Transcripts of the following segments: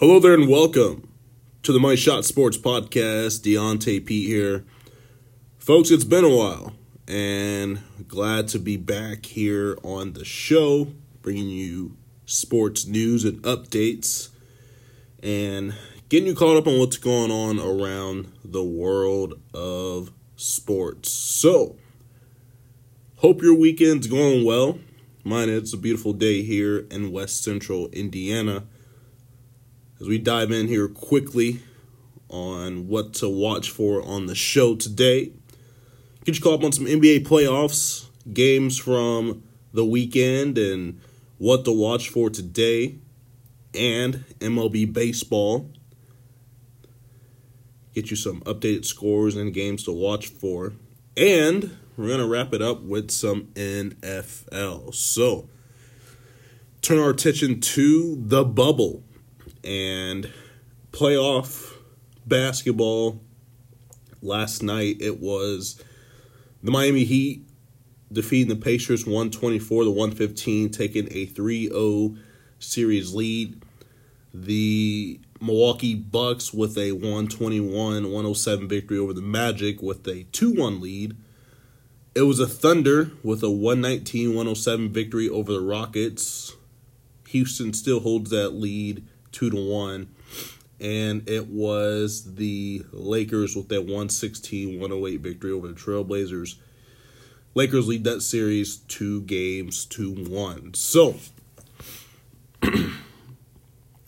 Hello there and welcome to the My Shot Sports Podcast. Deontay Pete here. Folks, it's been a while and glad to be back here on the show, bringing you sports news and updates and getting you caught up on what's going on around the world of sports. So, hope your weekend's going well. Mine, it's a beautiful day here in West Central Indiana. As we dive in here quickly on what to watch for on the show today, get you caught up on some NBA playoffs, games from the weekend, and what to watch for today, and MLB baseball. Get you some updated scores and games to watch for. And we're going to wrap it up with some NFL. So, turn our attention to the bubble and playoff basketball. Last night, it was the Miami Heat defeating the Pacers 124-115, taking a 3-0 series lead. The Milwaukee Bucks with a 121-107 victory over the Magic with a 2-1 lead. It was the Thunder with a 119-107 victory over the Rockets. Houston still holds that lead 2-1, and it was the Lakers with that 116-108 victory over the Trailblazers. Lakers lead that series 2-1. So,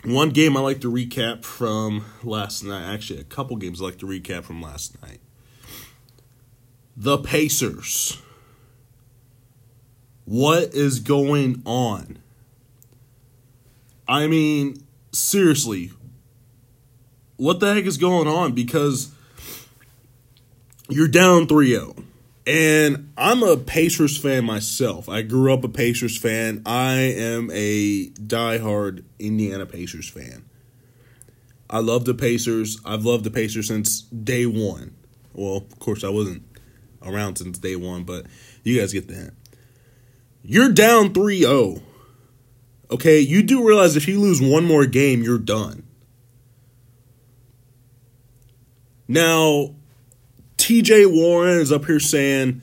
one game I like to recap from last night. Actually, a couple games I like to recap from last night. The Pacers. What is going on? I mean, seriously, what the heck is going on? Because you're down 3-0. And I'm a Pacers fan myself. I grew up a Pacers fan. I am a diehard Indiana Pacers fan. I love the Pacers. I've loved the Pacers since day one. Well, of course, I wasn't around since day one, but you guys get the hint. You're down 3-0. Okay, you do realize if you lose one more game, you're done. Now, TJ Warren is up here saying,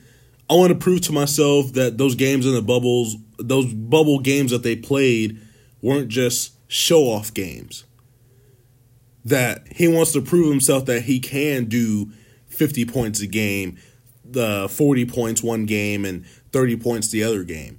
I want to prove to myself that those games in the bubbles, those bubble games that they played weren't just show-off games. That he wants to prove himself that he can do 50 points a game, 40 points one game, and 30 points the other game.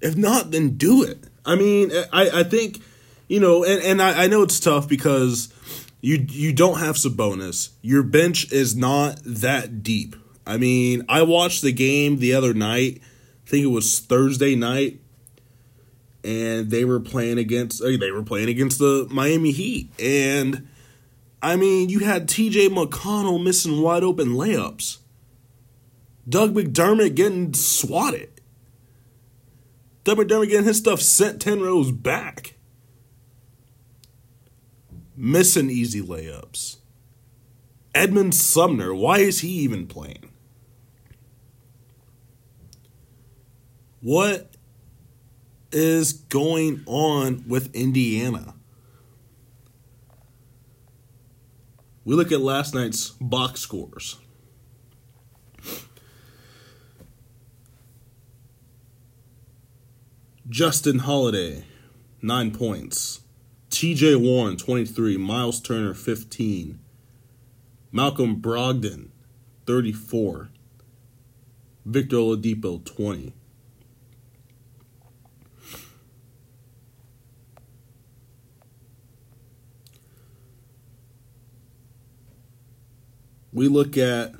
If not, then do it. I mean, I think, you know, and I know it's tough because you don't have Sabonis. Your bench is not that deep. I mean, I watched the game the other night. I think it was Thursday night, and they were playing against the Miami Heat. And I mean, you had TJ McConnell missing wide open layups. Doug McDermott getting swatted. Doug McDermott getting his stuff sent 10 rows back. Missing easy layups. Edmund Sumner, why is he even playing? What is going on with Indiana? We look at last night's box scores. Justin Holiday, 9 points. TJ Warren, 23. Miles Turner, 15. Malcolm Brogdon, 34. Victor Oladipo, 20. We look at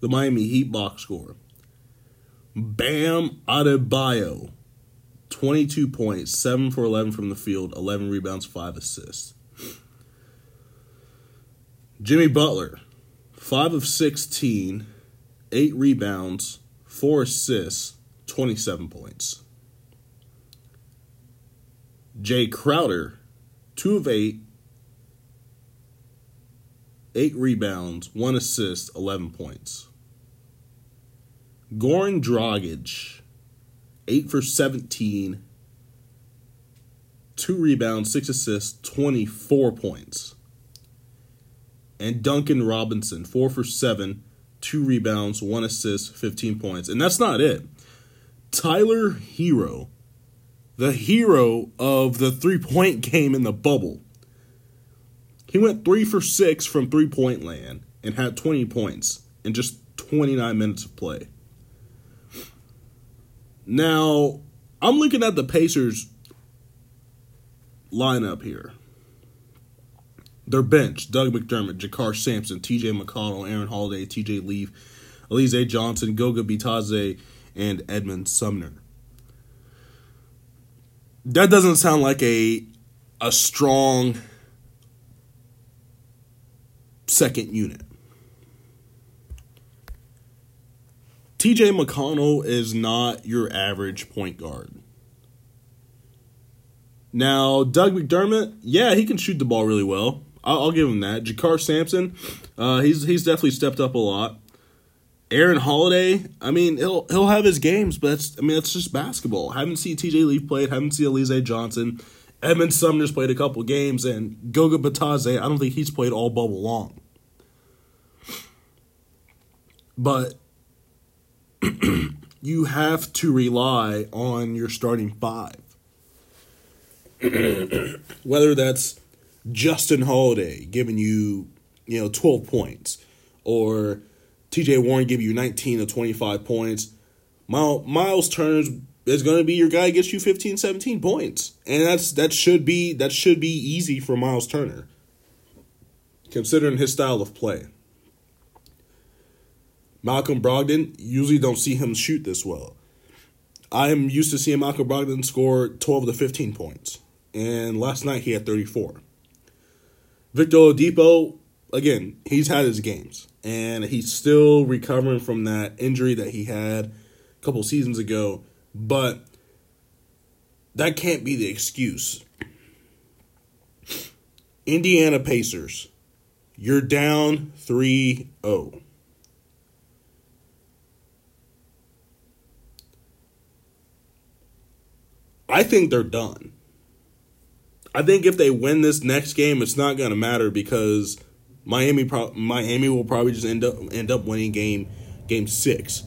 the Miami Heat box score. Bam Adebayo, 22 points, 7 for 11 from the field, 11 rebounds, 5 assists. Jimmy Butler, 5 of 16, 8 rebounds, 4 assists, 27 points. Jay Crowder, 2 of 8, 8 rebounds, 1 assist, 11 points. Goran Dragic, 8 for 17, 2 rebounds, 6 assists, 24 points. And Duncan Robinson, 4 for 7, 2 rebounds, 1 assist, 15 points. And that's not it. Tyler Hero, the hero of the three-point game in the bubble. He went 3 for 6 from three-point land and had 20 points in just 29 minutes of play. Now, I'm looking at the Pacers lineup here. Their bench, Doug McDermott, Jakar Sampson, TJ McConnell, Aaron Holiday, TJ Leaf, Elise Johnson, Goga Bitadze, and Edmund Sumner. That doesn't sound like a strong second unit. TJ McConnell is not your average point guard. Now, Doug McDermott, yeah, he can shoot the ball really well. I'll give him that. Jakar Sampson, he's definitely stepped up a lot. Aaron Holiday, I mean, he'll have his games, but that's just basketball. Haven't seen TJ Leaf played, haven't seen Elise Johnson. Edmund Sumner's played a couple games, and Goga Bitadze, I don't think he's played all bubble long. But you have to rely on your starting five. Whether that's Justin Holiday giving you, 12 points, or TJ Warren give you 19 to 25 points, Miles Turner is going to be your guy who gets you 15, 17 points, and that should be easy for Miles Turner, considering his style of play. Malcolm Brogdon, usually don't see him shoot this well. I'm used to seeing Malcolm Brogdon score 12 to 15 points. And last night he had 34. Victor Oladipo, again, he's had his games. And he's still recovering from that injury that he had a couple seasons ago. But that can't be the excuse. Indiana Pacers, you're down 3-0. I think they're done. I think if they win this next game, it's not going to matter because Miami will probably just end up winning game 6.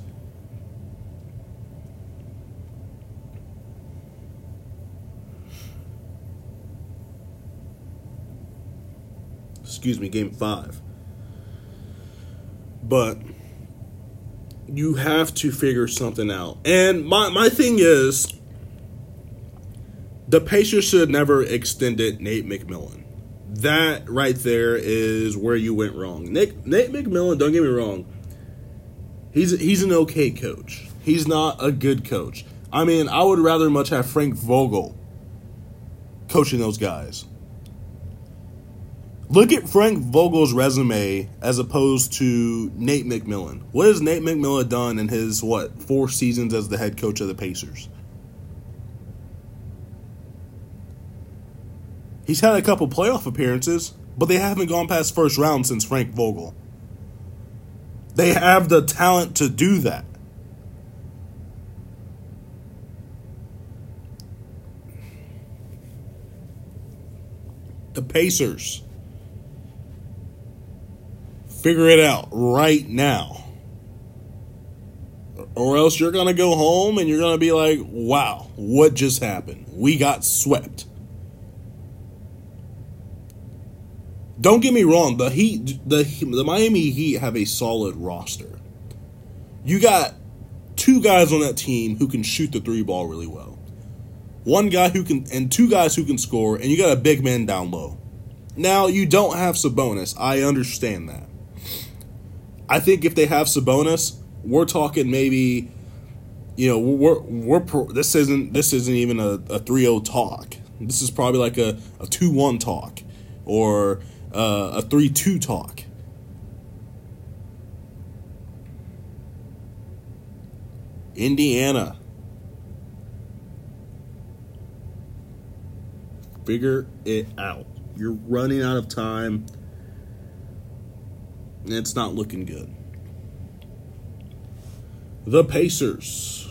Excuse me, game 5. But you have to figure something out. And my thing is, the Pacers should have never extended Nate McMillan. That right there is where you went wrong. Nate McMillan, don't get me wrong, he's an okay coach. He's not a good coach. I mean, I would rather much have Frank Vogel coaching those guys. Look at Frank Vogel's resume as opposed to Nate McMillan. What has Nate McMillan done in his, 4 seasons as the head coach of the Pacers? He's had a couple playoff appearances, but they haven't gone past first round since Frank Vogel. They have the talent to do that. The Pacers, figure it out right now. Or else you're going to go home and you're going to be like, wow, what just happened? We got swept. Don't get me wrong, the Miami Heat have a solid roster. You got 2 guys on that team who can shoot the 3-ball really well. 1 guy who can, and 2 guys who can score, and you got a big man down low. Now, you don't have Sabonis. I understand that. I think if they have Sabonis, we're talking maybe, this isn't even a 3-0 talk. This is probably like a 2-1 talk, or a 3-2 talk. Indiana, figure it out. You're running out of time. It's not looking good. the Pacers.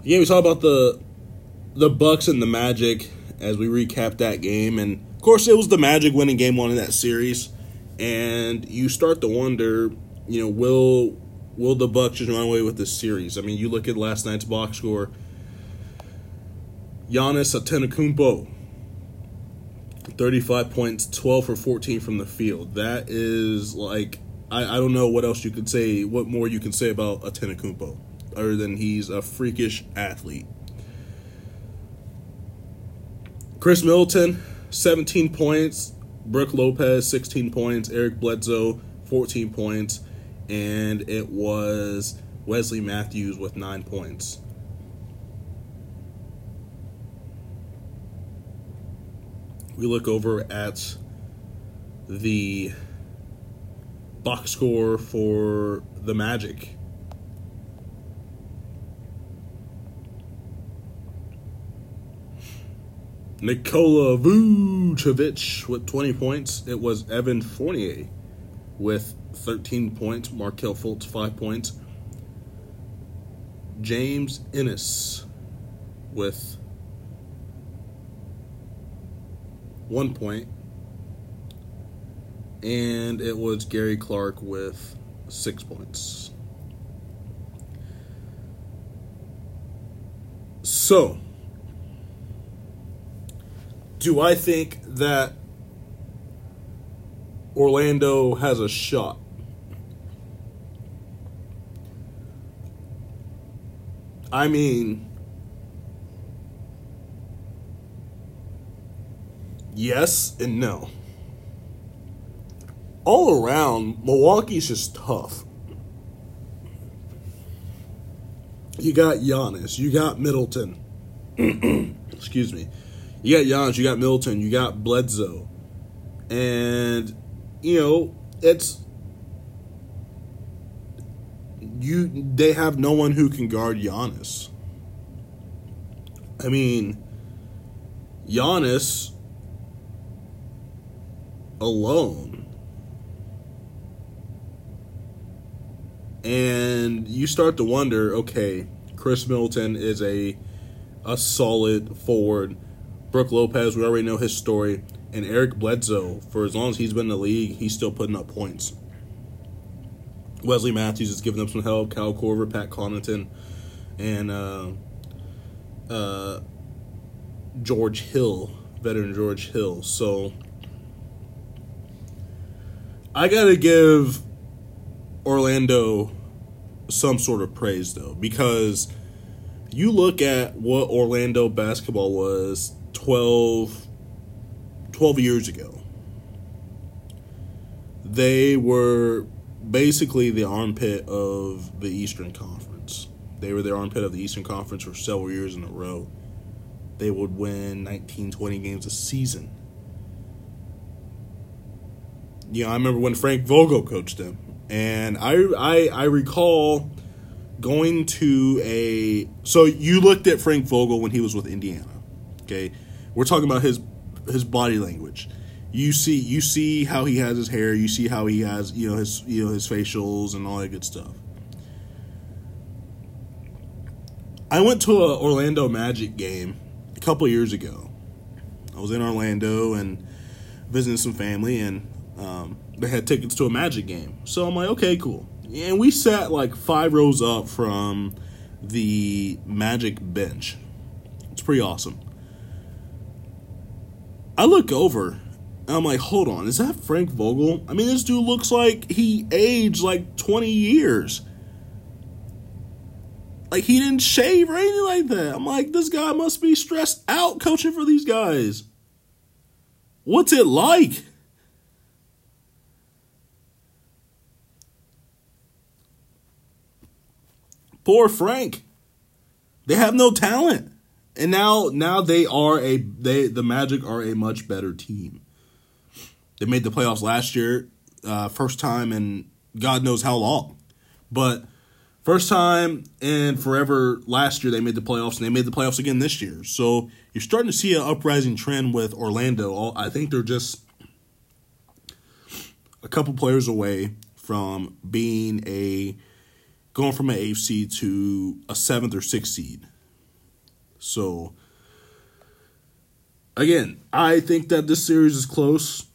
Again, we talk about the Bucks and the Magic as we recap that game. And, of course, it was the Magic winning game one in that series. And you start to wonder, you know, will the Bucks just run away with this series? I mean, you look at last night's box score. Giannis Antetokounmpo, 35 points, 12 for 14 from the field. That is like, I don't know what else you could say, what more you can say about Antetokounmpo, other than he's a freakish athlete. Chris Middleton, 17 points. Brook Lopez, 16 points. Eric Bledsoe, 14 points. And it was Wesley Matthews with 9 points. We look over at the box score for the Magic. Nikola Vucevic with 20 points. It was Evan Fournier with 13 points. Markelle Fultz, 5 points. James Ennis with 1 point. And it was Gary Clark with 6 points. So, do I think that Orlando has a shot? I mean, yes and no. All around, Milwaukee's just tough. You got Giannis. You got Middleton. Excuse me. You got Giannis. You got Middleton. You got Bledsoe. And, you know, it's... They have no one who can guard Giannis. I mean, Giannis alone. And you start to wonder, okay, Chris Middleton is a solid forward. Brook Lopez, we already know his story. And Eric Bledsoe, for as long as he's been in the league, he's still putting up points. Wesley Matthews is giving up some help. Kyle Korver, Pat Connaughton, and George Hill, veteran George Hill. So I got to give Orlando some sort of praise, though, because you look at what Orlando basketball was 12 years ago. They were basically the armpit of the Eastern Conference. They were the armpit of the Eastern Conference for several years in a row. They would win 19, 20 games a season. You know, I remember when Frank Vogel coached them. And I recall going to a... So you looked at Frank Vogel when he was with Indiana, okay? We're talking about his body language. You see how he has his hair. You see how he has, his facials and all that good stuff. I went to an Orlando Magic game a couple years ago. I was in Orlando and visiting some family, and they had tickets to a Magic game. So I'm like, okay, cool. And we sat like 5 rows up from the Magic bench. It's pretty awesome. I look over, and I'm like, hold on, is that Frank Vogel? I mean, this dude looks like he aged like 20 years. Like, he didn't shave or anything like that. I'm like, this guy must be stressed out coaching for these guys. What's it like? Poor Frank. They have no talent. And now they are the Magic are a much better team. They made the playoffs last year, first time in God knows how long. But first time in forever last year they made the playoffs, and they made the playoffs again this year. So you're starting to see an uprising trend with Orlando. I think they're just a couple players away from being a going from an 8th seed to a 7th or 6th seed. So, again, I think that this series is close.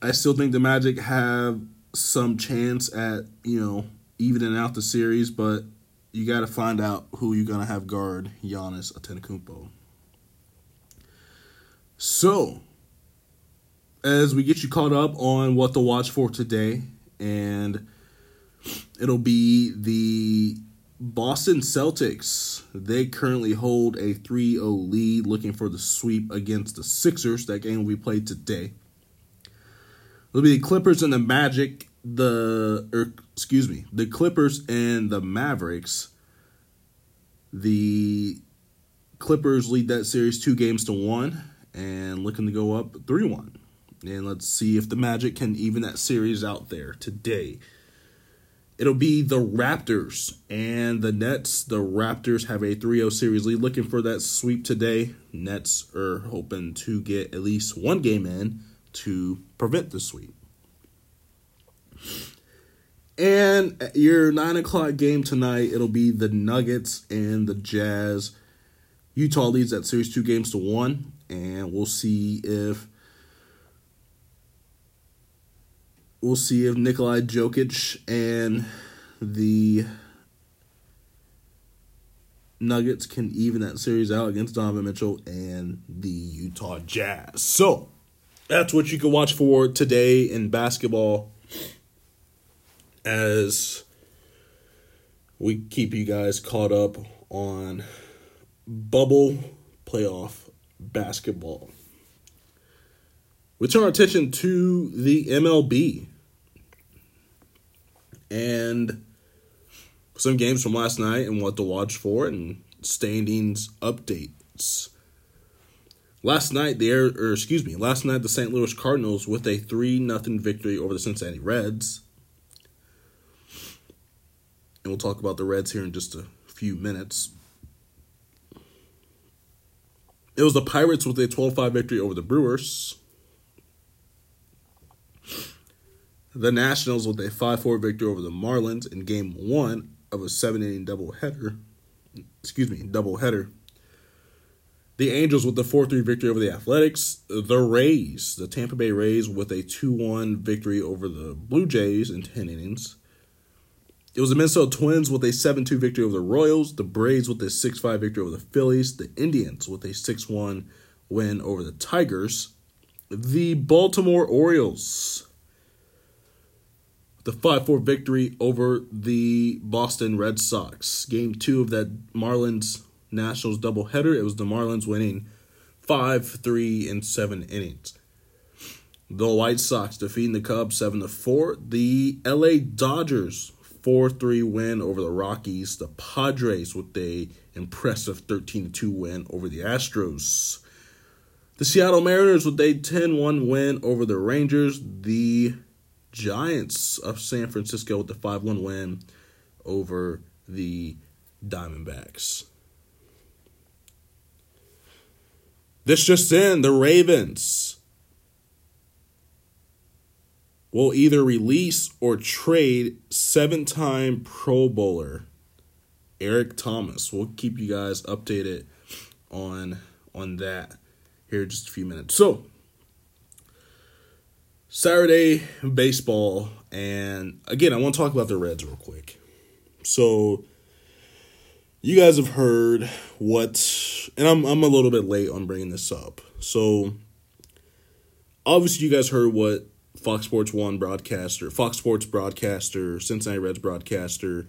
I still think the Magic have some chance at, you know, evening out the series, but you got to find out who you're going to have guard Giannis Antetokounmpo. So, as we get you caught up on what to watch for today, and it'll be the Boston Celtics. They currently hold a 3-0 lead, looking for the sweep against the Sixers. That game will be played today. It'll be the Clippers and the Magic. The Clippers and the Mavericks. The Clippers lead that series 2-1 and looking to go up 3-1. And let's see if the Magic can even that series out there today. It'll be the Raptors and the Nets. The Raptors have a 3-0 series lead looking for that sweep today. Nets are hoping to get at least one game in to prevent the sweep. And at your 9 o'clock game tonight, it'll be the Nuggets and the Jazz. Utah leads that series 2-1, and we'll see if Nikola Jokic and the Nuggets can even that series out against Donovan Mitchell and the Utah Jazz. So, that's what you can watch for today in basketball as we keep you guys caught up on bubble playoff basketball. We turn our attention to the MLB and some games from last night and what to watch for and standings updates. Last night the St. Louis Cardinals with a 3-0 victory over the Cincinnati Reds. And we'll talk about the Reds here in just a few minutes. It was the Pirates with a 12-5 victory over the Brewers. The Nationals with a 5-4 victory over the Marlins in Game 1 of a 7-inning doubleheader. Doubleheader. The Angels with the 4-3 victory over the Athletics. The Tampa Bay Rays with a 2-1 victory over the Blue Jays in 10 innings. It was the Minnesota Twins with a 7-2 victory over the Royals, the Braves with a 6-5 victory over the Phillies, the Indians with a 6-1 win over the Tigers, the Baltimore Orioles with a 5-4 victory over the Boston Red Sox. Game 2 of that Marlins-Nationals doubleheader, it was the Marlins winning 5-3 in 7 innings. The White Sox defeating the Cubs 7-4. The LA Dodgers 4-3 win over the Rockies. The Padres with a impressive 13-2 win over the Astros. The Seattle Mariners with a 10-1 win over the Rangers. The Giants of San Francisco with a 5-1 win over the Diamondbacks. This just in, the Ravens will either release or trade 7-time Pro Bowler Eric Thomas. We'll keep you guys updated on that here in just a few minutes. So, Saturday baseball. And, again, I want to talk about the Reds real quick. So, you guys have heard what... And I'm a little bit late on bringing this up. So, obviously you guys heard what Fox Sports broadcaster, Cincinnati Reds broadcaster,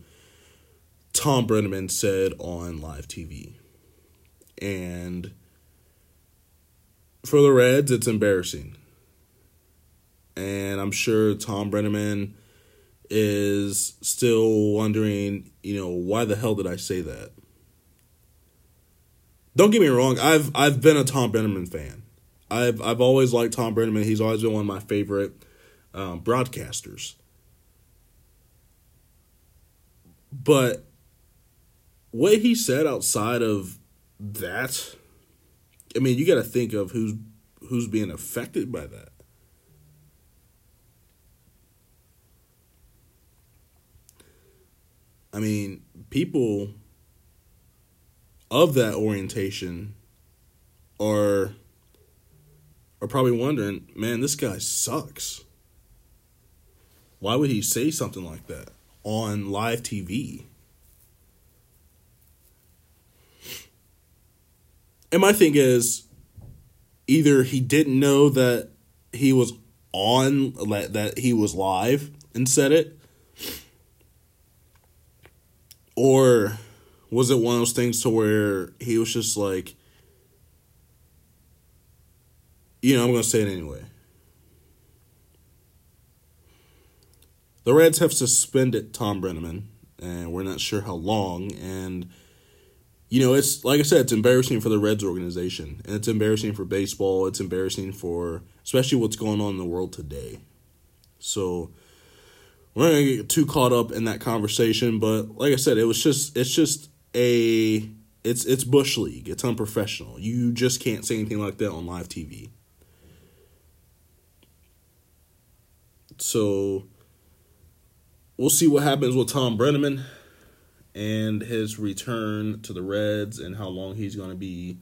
Tom Brenneman said on live TV. And for the Reds, it's embarrassing. And I'm sure Tom Brenneman is still wondering, why the hell did I say that? Don't get me wrong, I've been a Tom Brenneman fan. I've always liked Tom Brenneman. He's always been one of my favorite broadcasters. But what he said outside of that, I mean, you got to think of who's being affected by that. I mean, people of that orientation are probably wondering, man, this guy sucks. Why would he say something like that on live TV? And my thing is, either he didn't know that he was on, that he was live and said it, or was it one of those things to where he was just like, you know, I'm going to say it anyway. The Reds have suspended Tom Brenneman, and we're not sure how long. And, you know, it's like I said, it's embarrassing for the Reds organization, and it's embarrassing for baseball. It's embarrassing for especially what's going on in the world today. So we're not going to get too caught up in that conversation. But like I said, it's Bush League. It's unprofessional. You just can't say anything like that on live TV. So we'll see what happens with Tom Brenneman and his return to the Reds and how long he's going to be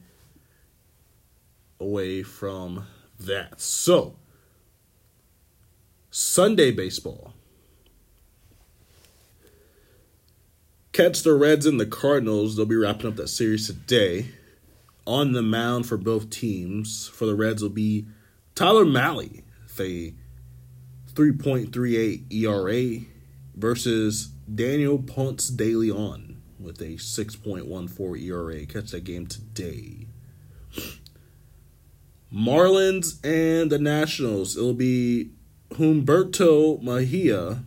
away from that. So, Sunday baseball. Catch the Reds and the Cardinals. They'll be wrapping up that series today. On the mound for both teams, for the Reds will be Tyler Mahle, with a 3.38 ERA, versus Daniel Ponce de Leon with a 6.14 ERA. Catch that game today. Marlins and the Nationals. It'll be Humberto Mejia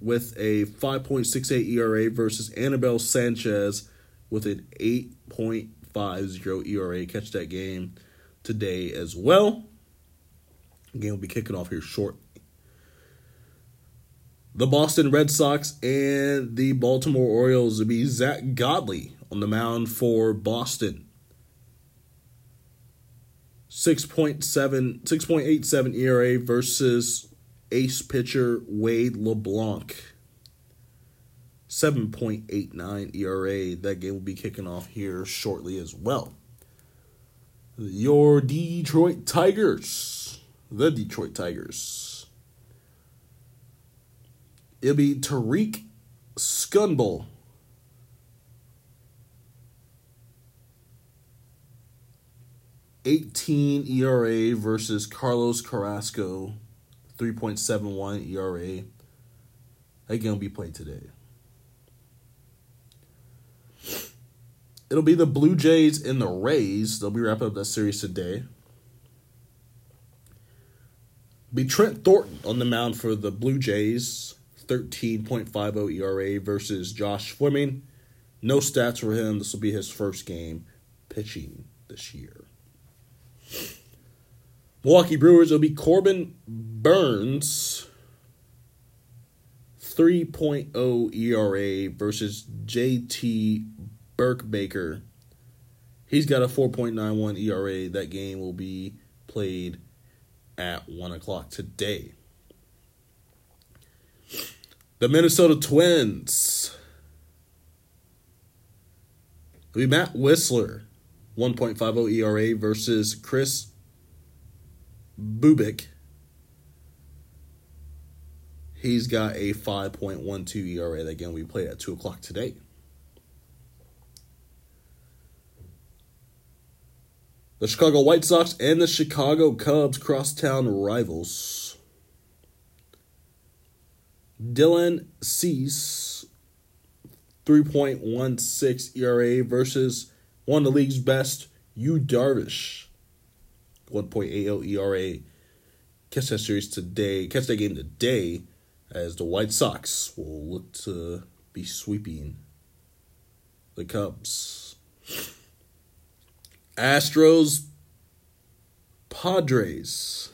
with a 5.68 ERA versus Anibal Sanchez with an 8.50 ERA. Catch that game today as well. The game will be kicking off here shortly. The Boston Red Sox and the Baltimore Orioles will be Zach Godley on the mound for Boston. 6.87 ERA versus ace pitcher Wade LeBlanc. 7.89 ERA. That game will be kicking off here shortly as well. The Detroit Tigers. It'll be Tariq Skundal .18 ERA versus Carlos Carrasco, 3.71 ERA. That game will be played today. It'll be the Blue Jays and the Rays. They'll be wrapping up that series today. Be Trent Thornton on the mound for the Blue Jays. 13.50 ERA versus Josh Fleming. No stats for him. This will be his first game pitching this year. Milwaukee Brewers will be Corbin Burns. 3.0 ERA versus JT Burkbaker. He's got a 4.91 ERA. That game will be played at 1 o'clock today. The Minnesota Twins. It'll be Matt Whistler, 1.50 ERA versus Chris Bubick. He's got a 5.12 ERA. That game will be played at 2 o'clock today. The Chicago White Sox and the Chicago Cubs, crosstown rivals. Dylan Cease, 3.16 ERA versus one of the league's best, Yu Darvish, 1.80 ERA. Catch that game today, as the White Sox will look to be sweeping the Cubs. Astros, Padres.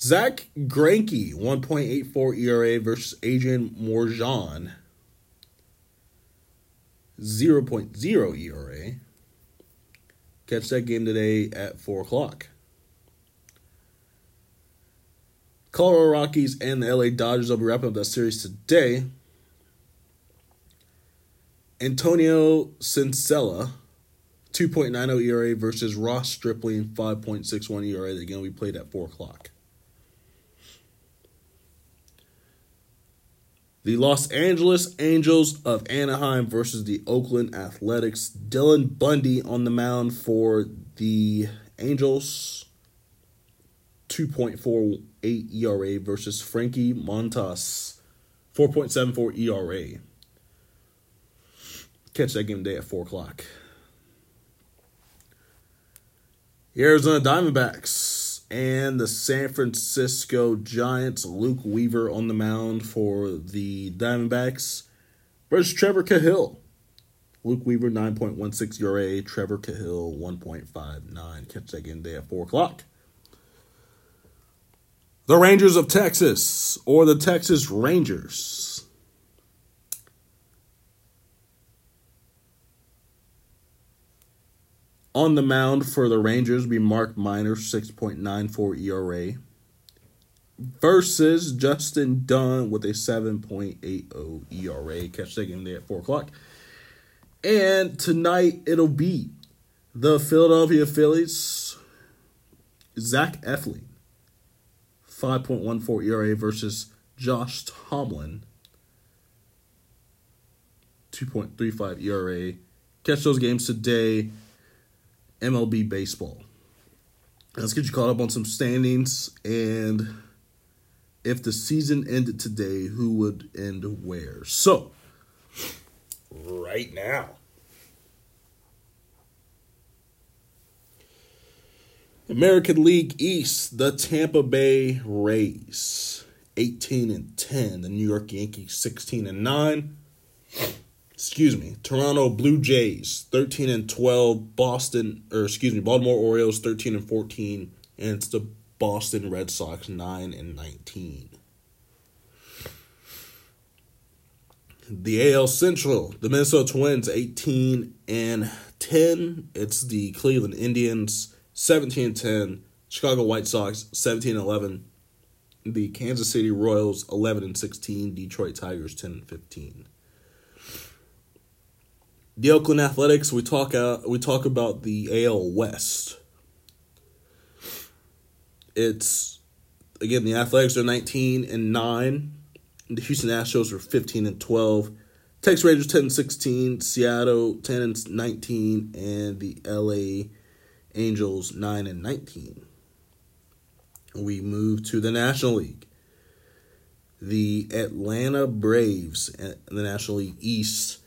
Zach Greinke, 1.84 ERA versus Adrian Morjan, 0.0 ERA. Catch that game today at 4 o'clock. Colorado Rockies and the LA Dodgers. I'll be wrapping up that series today. Antonio Cincella, 2.90 ERA versus Ross Stripling, 5.61 ERA. They're going to be played at 4 o'clock. The Los Angeles Angels of Anaheim versus the Oakland Athletics. Dylan Bundy on the mound for the Angels. 2.48 ERA versus Frankie Montas. 4.74 ERA. Catch that game today at 4 o'clock. The Arizona Diamondbacks and the San Francisco Giants. Luke Weaver on the mound for the Diamondbacks versus Trevor Cahill. Luke Weaver, 9.16 ERA. Trevor Cahill, 1.59. Catch that game today at 4 o'clock. The Rangers of Texas, or the Texas Rangers, on the mound for the Rangers will be Mark Miner, 6.94 ERA, versus Justin Dunn with a 7.80 ERA. Catch that game day at 4 o'clock. And tonight it'll be the Philadelphia Phillies, Zach Eflin, 5.14 ERA versus Josh Tomlin, 2.35 ERA. Catch those games today, MLB baseball. Let's get you caught up on some standings. And if the season ended today, who would end where? So, right now, American League East, the Tampa Bay Rays, 18-10. The New York Yankees, 16-9. Toronto Blue Jays, 13-12. Baltimore Orioles, 13-14. And it's the Boston Red Sox, 9-19. The AL Central, the Minnesota Twins, 18-10. It's the Cleveland Indians, 17-10, Chicago White Sox, 17-11, the Kansas City Royals, 11-16, Detroit Tigers, 10-15. The Oakland Athletics, we talk about the AL West. It's, again, the Athletics are 19-9, the Houston Astros are 15-12, Texas Rangers 10-16, Seattle 10-19, and the LA Angels, 9-19. We move to the National League. The Atlanta Braves in the National League East.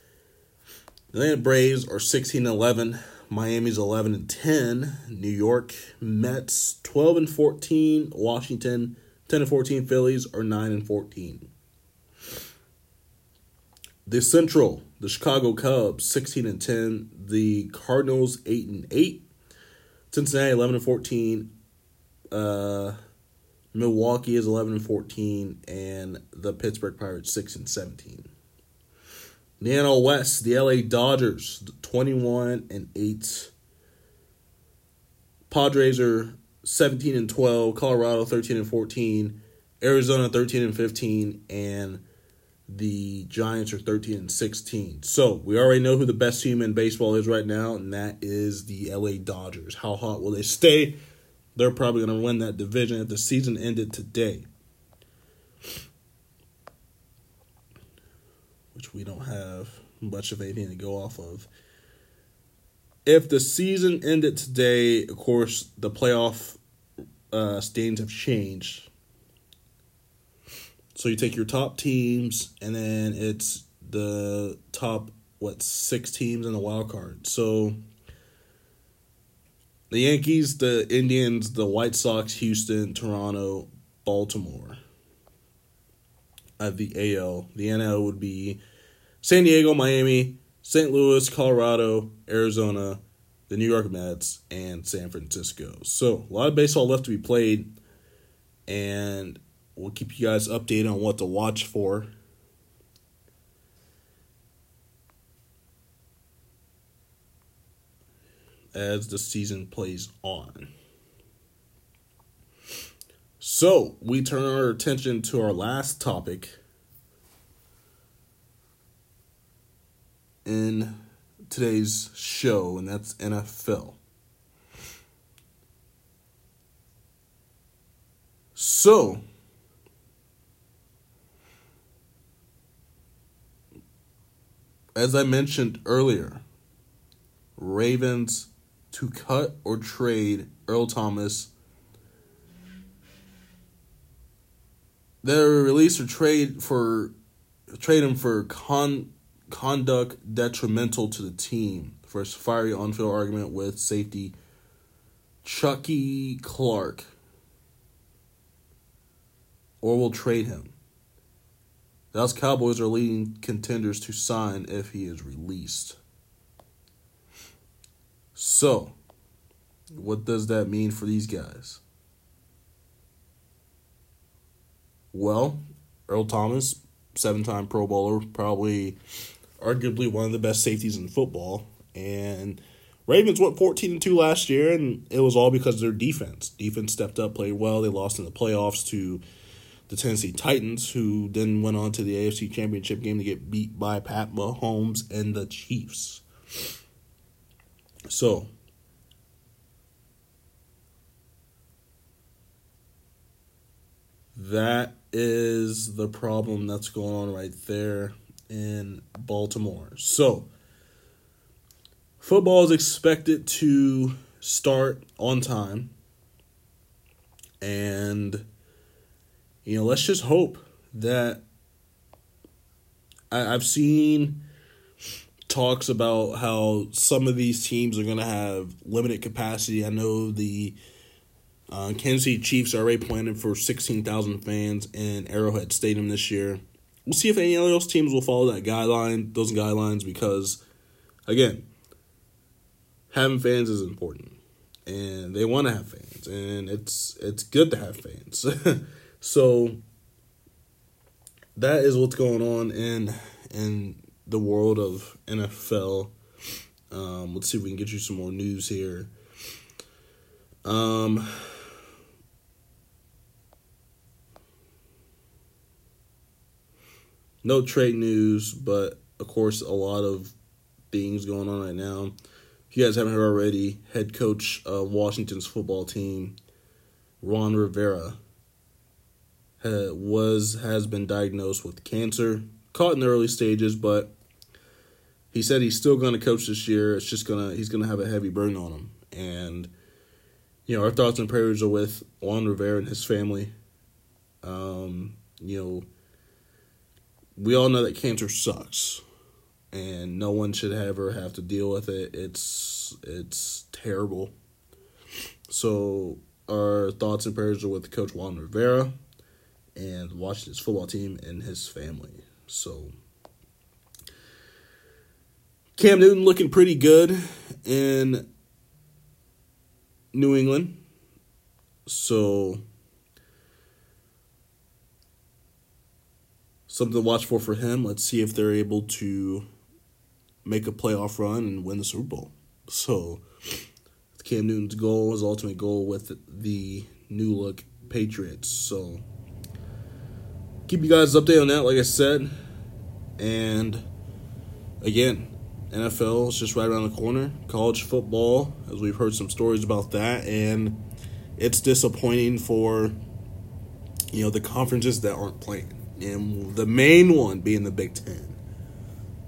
The Atlanta Braves are 16-11. Miami's 11-10. New York Mets, 12-14. Washington, 10-14. Phillies are 9-14. The Central, the Chicago Cubs, 16-10. The Cardinals, 8-8. Cincinnati, 11-14. Milwaukee is 11-14, and the Pittsburgh Pirates 6-17. The NL West, the LA Dodgers, 21-8. Padres are 17-12. Colorado 13-14. Arizona 13-15, and the Giants are 13-16. So, we already know who the best team in baseball is right now, and that is the LA Dodgers. How hot will they stay? They're probably going to win that division if the season ended today, which we don't have much of anything to go off of. If the season ended today, of course, the playoff standings have changed. So you take your top teams, and then it's the top, 6 teams in the wild card. So the Yankees, the Indians, the White Sox, Houston, Toronto, Baltimore. At the AL, the NL would be San Diego, Miami, St. Louis, Colorado, Arizona, the New York Mets, and San Francisco. So a lot of baseball left to be played, and we'll keep you guys updated on what to watch for. As the season plays on. So, we turn our attention to our last topic in today's show, and that's NFL. So, as I mentioned earlier, Ravens to cut or trade Earl Thomas. They release or trade him for conduct detrimental to the team for his fiery on-field argument with safety Chucky Clark. Or will trade him. Dallas Cowboys are leading contenders to sign if he is released. So, what does that mean for these guys? Well, Earl Thomas, 7-time Pro Bowler, probably arguably one of the best safeties in football. And Ravens went 14-2 last year, and it was all because of their defense. Defense stepped up, played well. They lost in the playoffs to the Tennessee Titans, who then went on to the AFC Championship game to get beat by Pat Mahomes and the Chiefs. So, that is the problem that's going on right there in Baltimore. So, football is expected to start on time. And, you know, let's just hope that I've seen talks about how some of these teams are going to have limited capacity. I know the Kansas City Chiefs are already planning for 16,000 fans in Arrowhead Stadium this year. We'll see if any of those teams will follow that guideline, those guidelines, because, again, having fans is important, and they want to have fans, and it's good to have fans. So that is what's going on in the world of NFL. Let's see if we can get you some more news here. No trade news, but of course, a lot of things going on right now. If you guys haven't heard already, head coach of Washington's football team, Ron Rivera, has been diagnosed with cancer, caught in the early stages, but he said he's still going to coach this year. It's just he's going to have a heavy burden on him, and you know, our thoughts and prayers are with Juan Rivera and his family. You know, we all know that cancer sucks, and no one should ever have to deal with it. It's terrible. So our thoughts and prayers are with Coach Juan Rivera and Washington's football team and his family. So Cam Newton looking pretty good in New England. So, something to watch for him. Let's see if they're able to make a playoff run and win the Super Bowl. So, Cam Newton's goal, his ultimate goal with the new look Patriots. So, keep you guys updated on that, like I said. And, again, NFL is just right around the corner. College football, as we've heard some stories about that, and it's disappointing for, you know, the conferences that aren't playing, and the main one being the Big Ten.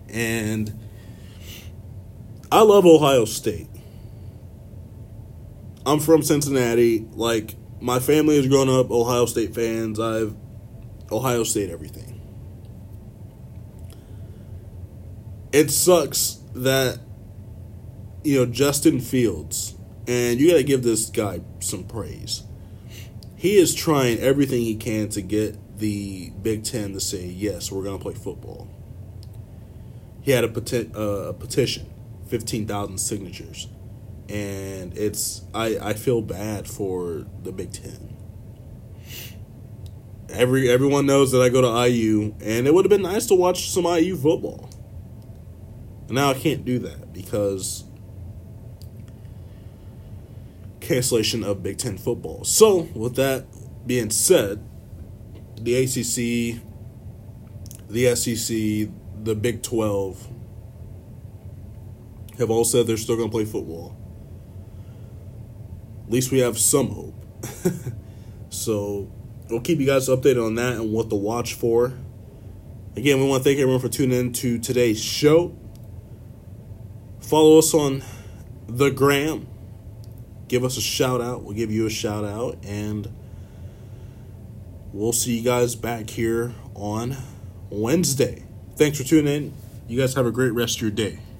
And I love Ohio State. I'm from Cincinnati. Like, my family has grown up Ohio State fans. I've Ohio State everything. It sucks that, you know, Justin Fields, and you got to give this guy some praise. He is trying everything he can to get the Big Ten to say, yes, we're going to play football. He had a petition, 15,000 signatures, and it's I feel bad for the Big Ten. Everyone knows that I go to IU, and it would have been nice to watch some IU football. Now I can't do that because cancellation of Big Ten football. So with that, being said, the ACC, the SEC, the Big 12 have all said they're still going to play football. At least we have some hope. So we'll keep you guys updated on that and what to watch for. Again, we want to thank everyone for tuning in to today's show. Follow us on the gram. Give us a shout out. We'll give you a shout out. And we'll see you guys back here on Wednesday. Thanks for tuning in. You guys have a great rest of your day.